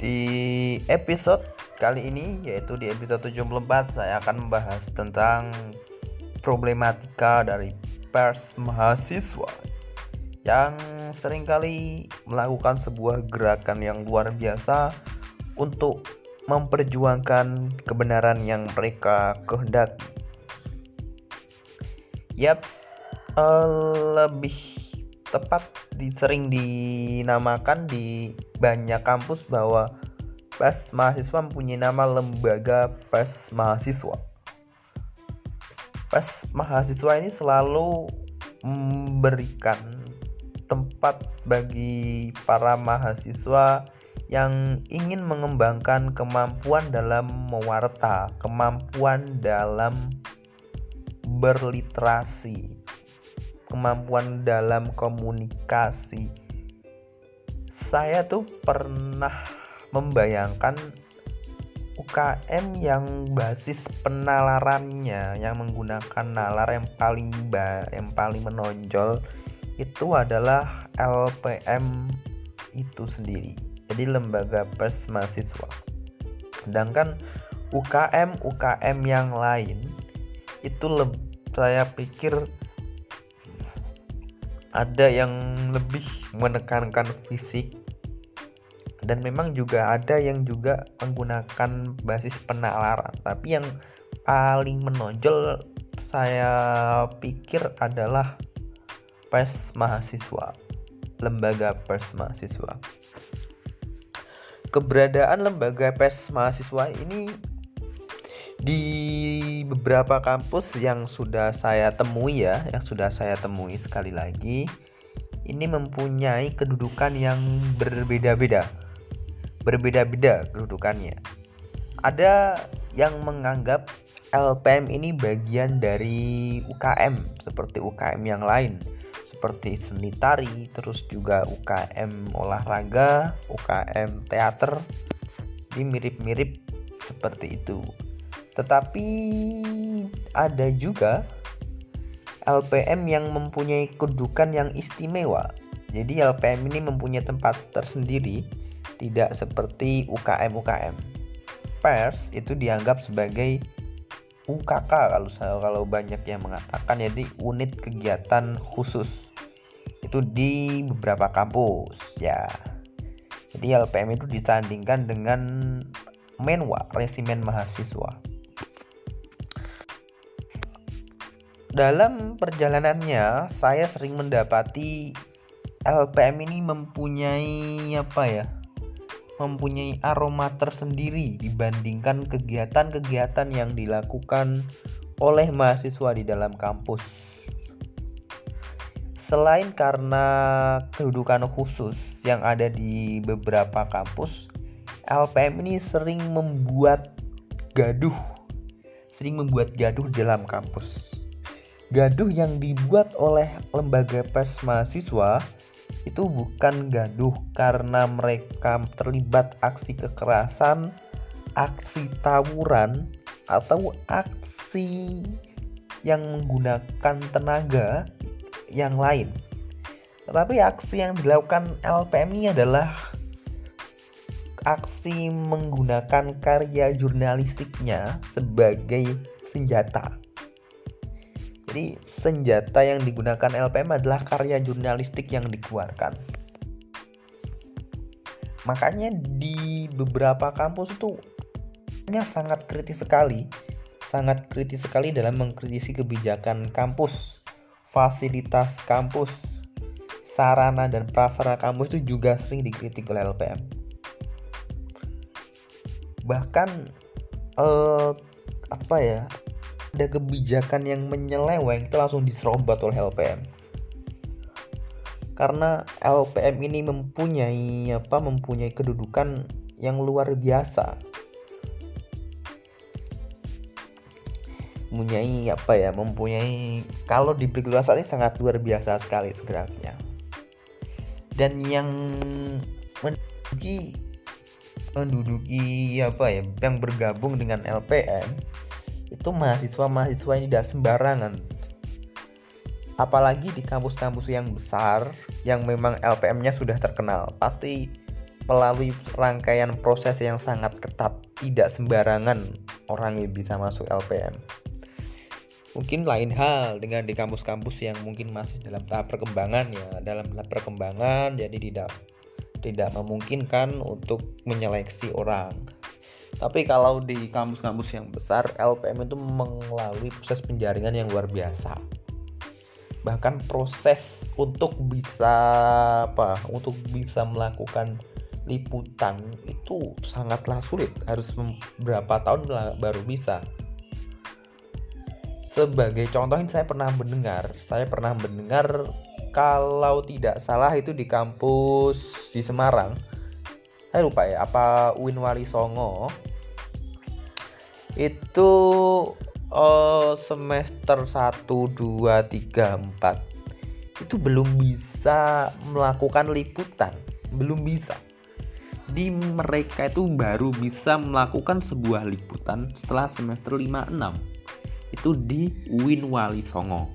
Di episode kali ini, yaitu di episode 74, saya akan membahas tentang problematika dari pers mahasiswa yang seringkali melakukan sebuah gerakan yang luar biasa untuk memperjuangkan kebenaran yang mereka kehendaki. Yaps, lebih tepat sering dinamakan di banyak kampus bahwa pers mahasiswa mempunyai nama lembaga pers mahasiswa. Pers mahasiswa ini selalu memberikan tempat bagi para mahasiswa yang ingin mengembangkan kemampuan dalam mewarta, kemampuan dalam berliterasi, kemampuan dalam komunikasi. Saya tuh pernah membayangkan UKM yang basis penalarannya, yang menggunakan nalar yang paling menonjol itu adalah LPM itu sendiri. Jadi lembaga pers mahasiswa. Sedangkan UKM yang lain itu saya pikir ada yang lebih menekankan fisik, dan memang juga ada yang juga menggunakan basis penalaran. Tapi yang paling menonjol saya pikir adalah pers mahasiswa, lembaga pers mahasiswa. Keberadaan lembaga pers mahasiswa ini di beberapa kampus yang sudah saya temui, sekali lagi ini mempunyai kedudukan yang berbeda-beda kedudukannya. Ada yang menganggap LPM ini bagian dari UKM, seperti UKM yang lain, seperti seni tari, terus juga UKM olahraga, UKM teater. Ini mirip-mirip seperti itu. Tetapi ada juga LPM yang mempunyai kedudukan yang istimewa. Jadi LPM ini mempunyai tempat tersendiri, tidak seperti UKM. Pers itu dianggap sebagai UKK kalau banyak yang mengatakan, jadi unit kegiatan khusus. Itu di beberapa kampus ya. Jadi LPM itu disandingkan dengan Menwa, Resimen Mahasiswa. Dalam perjalanannya saya sering mendapati LPM ini mempunyai aroma tersendiri dibandingkan kegiatan-kegiatan yang dilakukan oleh mahasiswa di dalam kampus. Selain karena kedudukan khusus yang ada di beberapa kampus, LPM ini sering membuat gaduh dalam kampus. Gaduh yang dibuat oleh lembaga pers mahasiswa itu bukan gaduh karena mereka terlibat aksi kekerasan, aksi tawuran, atau aksi yang menggunakan tenaga yang lain. Tetapi aksi yang dilakukan LPM ini adalah aksi menggunakan karya jurnalistiknya sebagai senjata. Jadi senjata yang digunakan LPM adalah karya jurnalistik yang dikeluarkan. Makanya di beberapa kampus itu sangat kritis sekali dalam mengkritisi kebijakan kampus, fasilitas kampus, sarana dan prasarana kampus itu juga sering dikritik oleh LPM. Bahkan ada kebijakan yang menyeleweng itu langsung diserobot oleh LPM. Karena LPM ini mempunyai kedudukan yang luar biasa. Mempunyai kalau diberi keluasan ini sangat luar biasa sekali segeraknya. Dan yang menduduki yang bergabung dengan LPM itu mahasiswa-mahasiswa ini tidak sembarangan. Apalagi di kampus-kampus yang besar yang memang LPM-nya sudah terkenal, pasti melalui rangkaian proses yang sangat ketat. Tidak sembarangan orang yang bisa masuk LPM. Mungkin lain hal dengan di kampus-kampus yang mungkin masih dalam tahap perkembangan ya, jadi tidak memungkinkan untuk menyeleksi orang. Tapi kalau di kampus-kampus yang besar, LPM itu melalui proses penjaringan yang luar biasa. Bahkan proses untuk bisa melakukan liputan itu sangatlah sulit, harus beberapa tahun baru bisa. Sebagai contohin, saya pernah mendengar kalau tidak salah itu di kampus di Semarang, saya lupa ya apa UIN Walisongo itu, semester 1, 2, 3, 4 itu belum bisa melakukan liputan, belum bisa. Di mereka itu baru bisa melakukan sebuah liputan setelah semester 5, 6 itu di UIN Walisongo.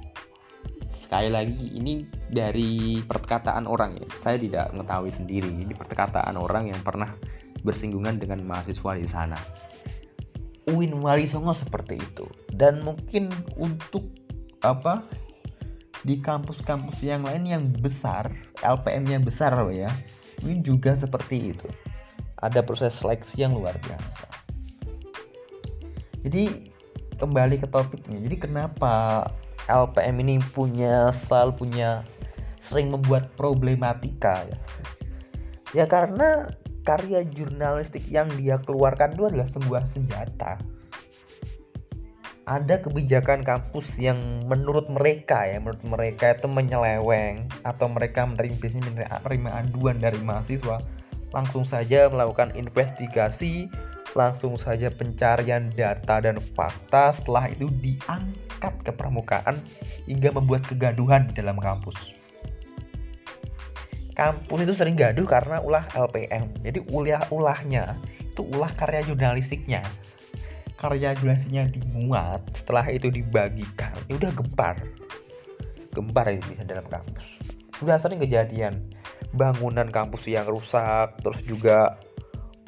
Sekali lagi ini dari perkataan orang ya, saya tidak mengetahui sendiri, ini perkataan orang yang pernah bersinggungan dengan mahasiswa di sana. UIN Walisongo seperti itu. Dan mungkin untuk di kampus-kampus yang lain yang besar, LPM-nya besar loh ya, ini juga seperti itu. Ada proses seleksi yang luar biasa. Jadi kembali ke topiknya. Jadi kenapa LPM ini sering membuat problematika ya? Ya karena karya jurnalistik yang dia keluarkan itu adalah sebuah senjata. Ada kebijakan kampus yang menurut mereka itu menyeleweng, atau mereka menerima aduan dari mahasiswa, langsung saja melakukan investigasi, langsung saja pencarian data dan fakta, setelah itu diangkat ke permukaan hingga membuat kegaduhan di dalam kampus. Kampus itu sering gaduh karena ulah LPM. Jadi ulahnya itu ulah karya jurnalistiknya. Karya jurnalistiknya dimuat, setelah itu dibagikan. Ya udah gempar itu bisa dalam kampus. Udah sering kejadian bangunan kampus yang rusak, terus juga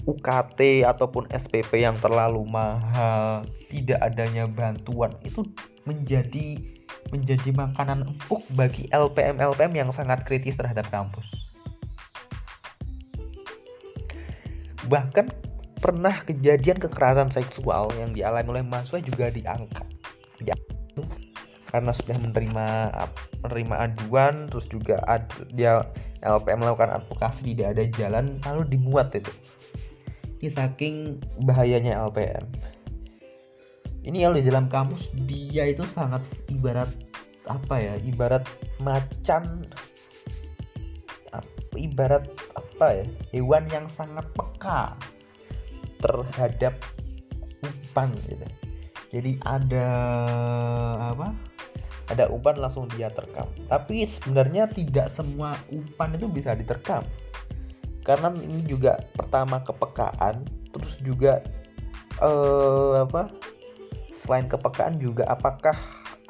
UKT ataupun SPP yang terlalu mahal, tidak adanya bantuan itu menjadi makanan empuk bagi LPM yang sangat kritis terhadap kampus. Bahkan pernah kejadian kekerasan seksual yang dialami oleh mahasiswa juga diangkat. Karena sudah menerima aduan, terus juga LPM melakukan advokasi, tidak ada jalan, lalu dimuat itu. Ini saking bahayanya LPM. Ini kalau di dalam kampus dia itu sangat ibarat hewan yang sangat peka terhadap umpan gitu. Jadi ada umpan langsung dia terkam. Tapi sebenarnya tidak semua umpan itu bisa diterkam. Karena ini juga pertama kepekaan, terus juga selain kepekaan juga apakah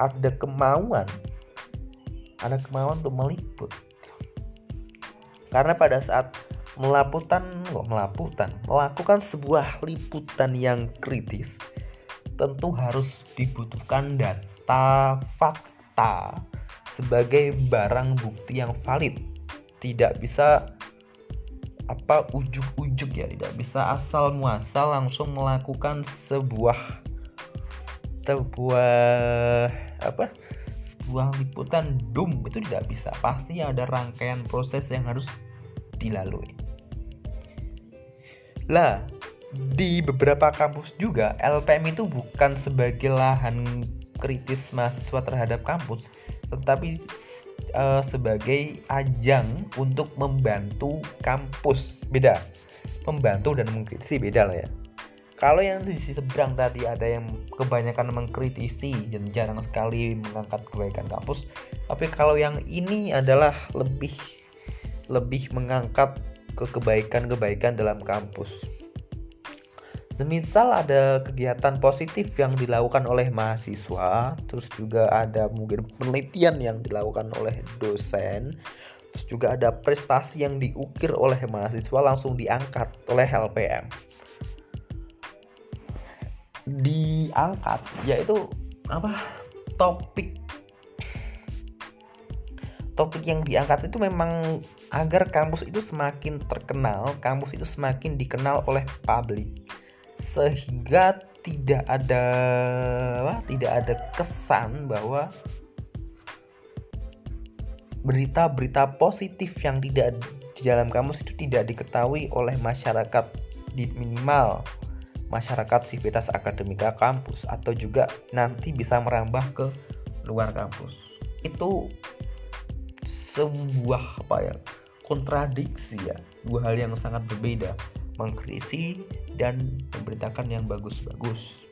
ada kemauan untuk meliput. Karena pada saat melakukan sebuah liputan yang kritis, tentu harus dibutuhkan data fakta sebagai barang bukti yang valid. Tidak bisa ujuk-ujuk ya, tidak bisa asal muasal langsung melakukan sebuah liputan dum, itu tidak bisa. Pasti ada rangkaian proses yang harus dilalui. Lah, di beberapa kampus juga LPM itu bukan sebagai lahan kritis mahasiswa terhadap kampus, tetapi sebagai ajang untuk membantu kampus. Beda. Membantu dan mengkritisi beda lah ya. Kalau yang di sisi seberang tadi ada yang kebanyakan mengkritisi dan jarang sekali mengangkat kebaikan kampus. Tapi kalau yang ini adalah lebih mengangkat kebaikan-kebaikan dalam kampus. Semisal ada kegiatan positif yang dilakukan oleh mahasiswa, terus juga ada mungkin penelitian yang dilakukan oleh dosen, Terus juga ada prestasi yang diukir oleh mahasiswa langsung diangkat oleh LPM. Diangkat yaitu topik yang diangkat itu memang agar kampus itu semakin terkenal, kampus itu semakin dikenal oleh publik, sehingga tidak ada kesan bahwa berita-berita positif yang tidak di dalam kampus itu tidak diketahui oleh masyarakat, minimal masyarakat sivitas akademika kampus, atau juga nanti bisa merambah ke luar kampus. Itu sebuah kontradiksi ya, dua hal yang sangat berbeda, mengkritisi dan memberitakan yang bagus-bagus.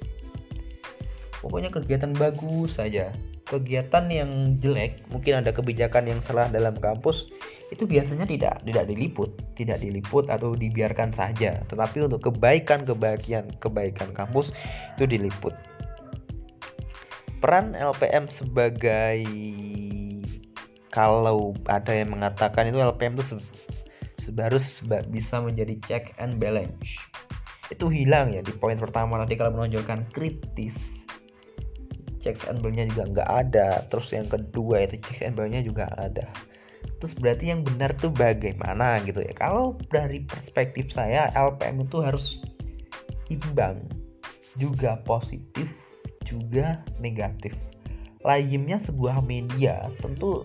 Pokoknya kegiatan bagus saja. Kegiatan yang jelek, mungkin ada kebijakan yang salah dalam kampus, itu biasanya tidak diliput atau dibiarkan saja. Tetapi untuk kebaikan kampus itu diliput. Peran LPM sebagai, kalau ada yang mengatakan itu LPM itu harus bisa menjadi check and balance, itu hilang ya di poin pertama tadi. Kalau menonjolkan kritis, check and balance-nya juga nggak ada. Terus yang kedua itu check and balance-nya juga ada. Terus berarti yang benar tuh bagaimana gitu ya. Kalau dari perspektif saya, LPM itu harus imbang, juga positif juga negatif. Lazimnya sebuah media tentu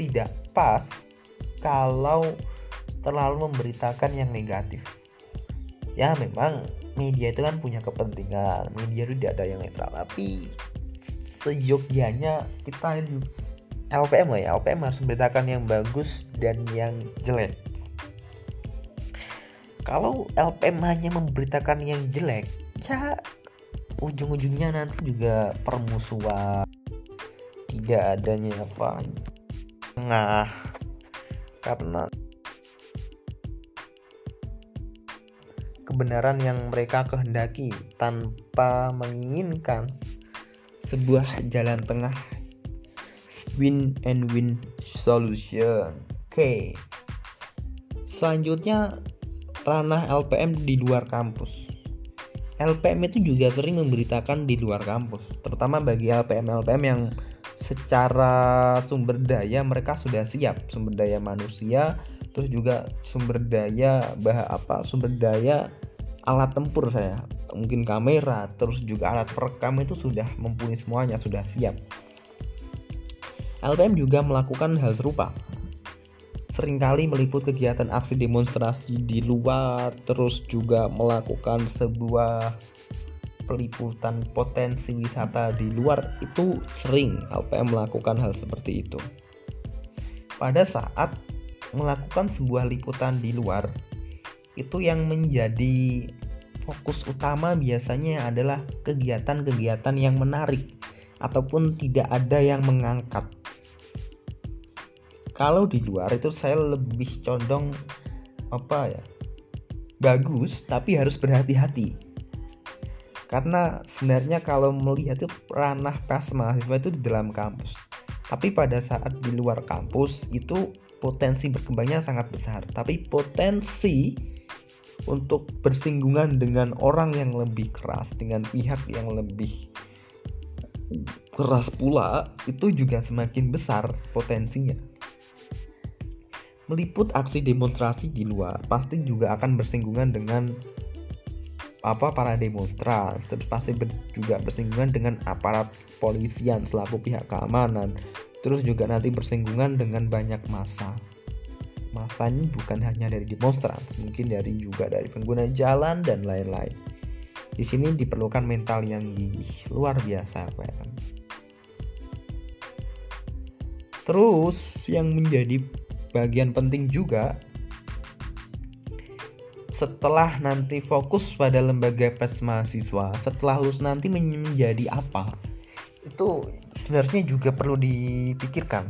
tidak pas kalau terlalu memberitakan yang negatif. Ya memang media itu kan punya kepentingan, media itu tidak ada yang netral, tapi seyogyanya kita LPM lah ya, LPM harus memberitakan yang bagus dan yang jelek. Kalau LPM hanya memberitakan yang jelek, ya ujung-ujungnya nanti juga permusuhan, tidak adanya tengah, karena kebenaran yang mereka kehendaki tanpa menginginkan sebuah jalan tengah, win and win solution. Oke. Selanjutnya ranah LPM di luar kampus. LPM itu juga sering memberitakan di luar kampus, terutama bagi LPM-LPM yang secara sumber daya mereka sudah siap, sumber daya manusia, terus juga sumber daya sumber daya alat tempur saya, mungkin kamera, terus juga alat perekam itu sudah mempunyai semuanya, sudah siap. LPM juga melakukan hal serupa. Seringkali meliput kegiatan aksi demonstrasi di luar, terus juga melakukan sebuah peliputan potensi wisata di luar. Itu sering LPM melakukan hal seperti itu. Pada saat melakukan sebuah liputan di luar, itu yang menjadi fokus utama biasanya adalah kegiatan-kegiatan yang menarik ataupun tidak ada yang mengangkat. Kalau di luar itu saya lebih condong bagus, tapi harus berhati-hati. Karena sebenarnya kalau melihat itu ranah pas mahasiswa itu di dalam kampus. Tapi pada saat di luar kampus itu potensi berkembangnya sangat besar. Tapi potensi untuk bersinggungan dengan orang yang lebih keras, dengan pihak yang lebih keras pula, itu juga semakin besar potensinya. Meliput aksi demonstrasi di luar pasti juga akan bersinggungan dengan para demonstran, terus pasti juga bersinggungan dengan aparat polisian selaku pihak keamanan, terus juga nanti bersinggungan dengan banyak massa ini bukan hanya dari demonstran, mungkin dari pengguna jalan dan lain-lain. Di sini diperlukan mental yang gigih, luar biasa LPM. Terus yang menjadi bagian penting juga, setelah nanti fokus pada lembaga pers mahasiswa, setelah lulus nanti menjadi apa, itu sebenarnya juga perlu dipikirkan.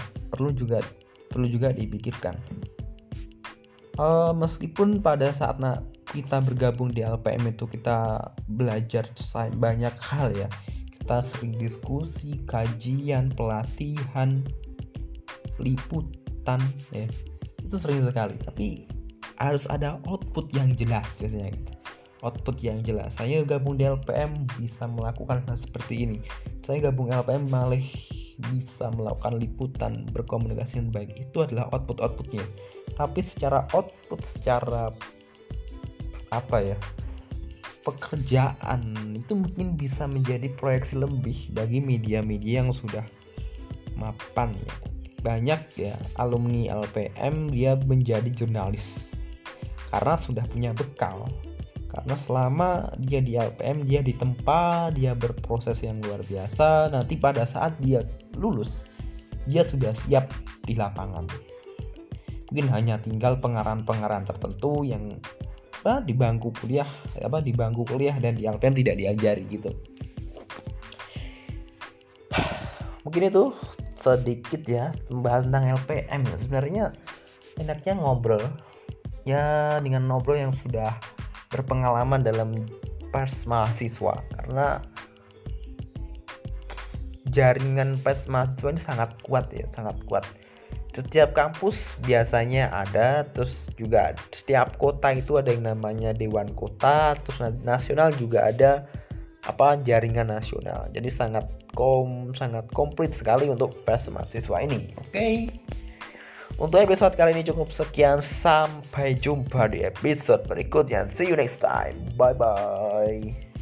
Meskipun pada saat kita bergabung di LPM itu kita belajar banyak hal ya, kita sering diskusi, kajian, pelatihan, liput kegiatan ya, itu sering sekali, tapi harus ada output yang jelas biasanya gitu. Output yang jelas. Saya gabung di LPM bisa melakukan hal seperti ini. Saya gabung LPM malah bisa melakukan liputan, berkomunikasi yang baik. Itu adalah output-outputnya. Tapi secara output, secara apa ya, pekerjaan itu mungkin bisa menjadi proyeksi lebih bagi media-media yang sudah mapan ya. Banyak ya alumni LPM dia menjadi jurnalis karena sudah punya bekal, karena selama dia di LPM dia ditempa, dia berproses yang luar biasa. Nanti pada saat dia lulus dia sudah siap di lapangan. Mungkin hanya tinggal pengarahan-pengarahan tertentu yang di bangku kuliah dan di LPM tidak diajari gitu. Mungkin itu sedikit ya membahas tentang LPM. Sebenarnya enaknya ngobrol ya dengan ngobrol yang sudah berpengalaman dalam pers mahasiswa, karena jaringan pers mahasiswa ini sangat kuat ya, sangat kuat. Setiap kampus biasanya ada, terus juga setiap kota itu ada yang namanya Dewan Kota, terus nasional juga ada apa jaringan nasional. Jadi sangat komplit sekali untuk pers mahasiswa ini. Oke. Untuk episode kali ini cukup sekian. Sampai jumpa di episode berikutnya. See you next time. Bye bye.